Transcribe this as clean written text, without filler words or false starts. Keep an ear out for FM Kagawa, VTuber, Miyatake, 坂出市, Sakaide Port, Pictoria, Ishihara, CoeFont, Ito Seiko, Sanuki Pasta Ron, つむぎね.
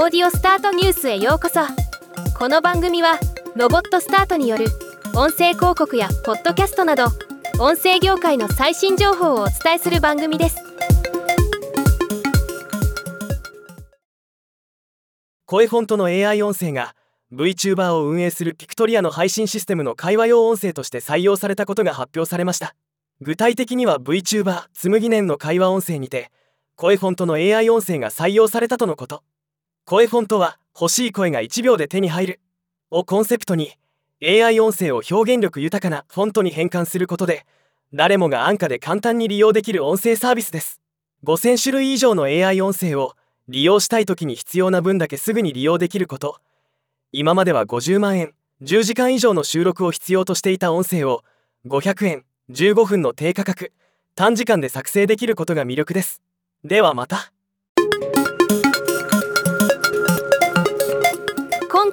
オーディオスタートニュースへようこそ。この番組はロボットスタートによる音声広告やポッドキャストなど音声業界の最新情報をお伝えする番組です。CoeFontの AI 音声が VTuber を運営するピクトリアの配信システムの会話用音声として採用されたことが発表されました。具体的には VTuber つむぎねんの会話音声にてCoeFontの AI 音声が採用されたとのこと。CoeFontは欲しい声が1秒で手に入るをコンセプトに AI 音声を表現力豊かなフォントに変換することで誰もが安価で簡単に利用できる音声サービスです。5000種類以上の AI 音声を利用したいときに必要な分だけすぐに利用できること。今までは50万円10時間以上の収録を必要としていた音声を500円15分の低価格短時間で作成できることが魅力です。ではまた。今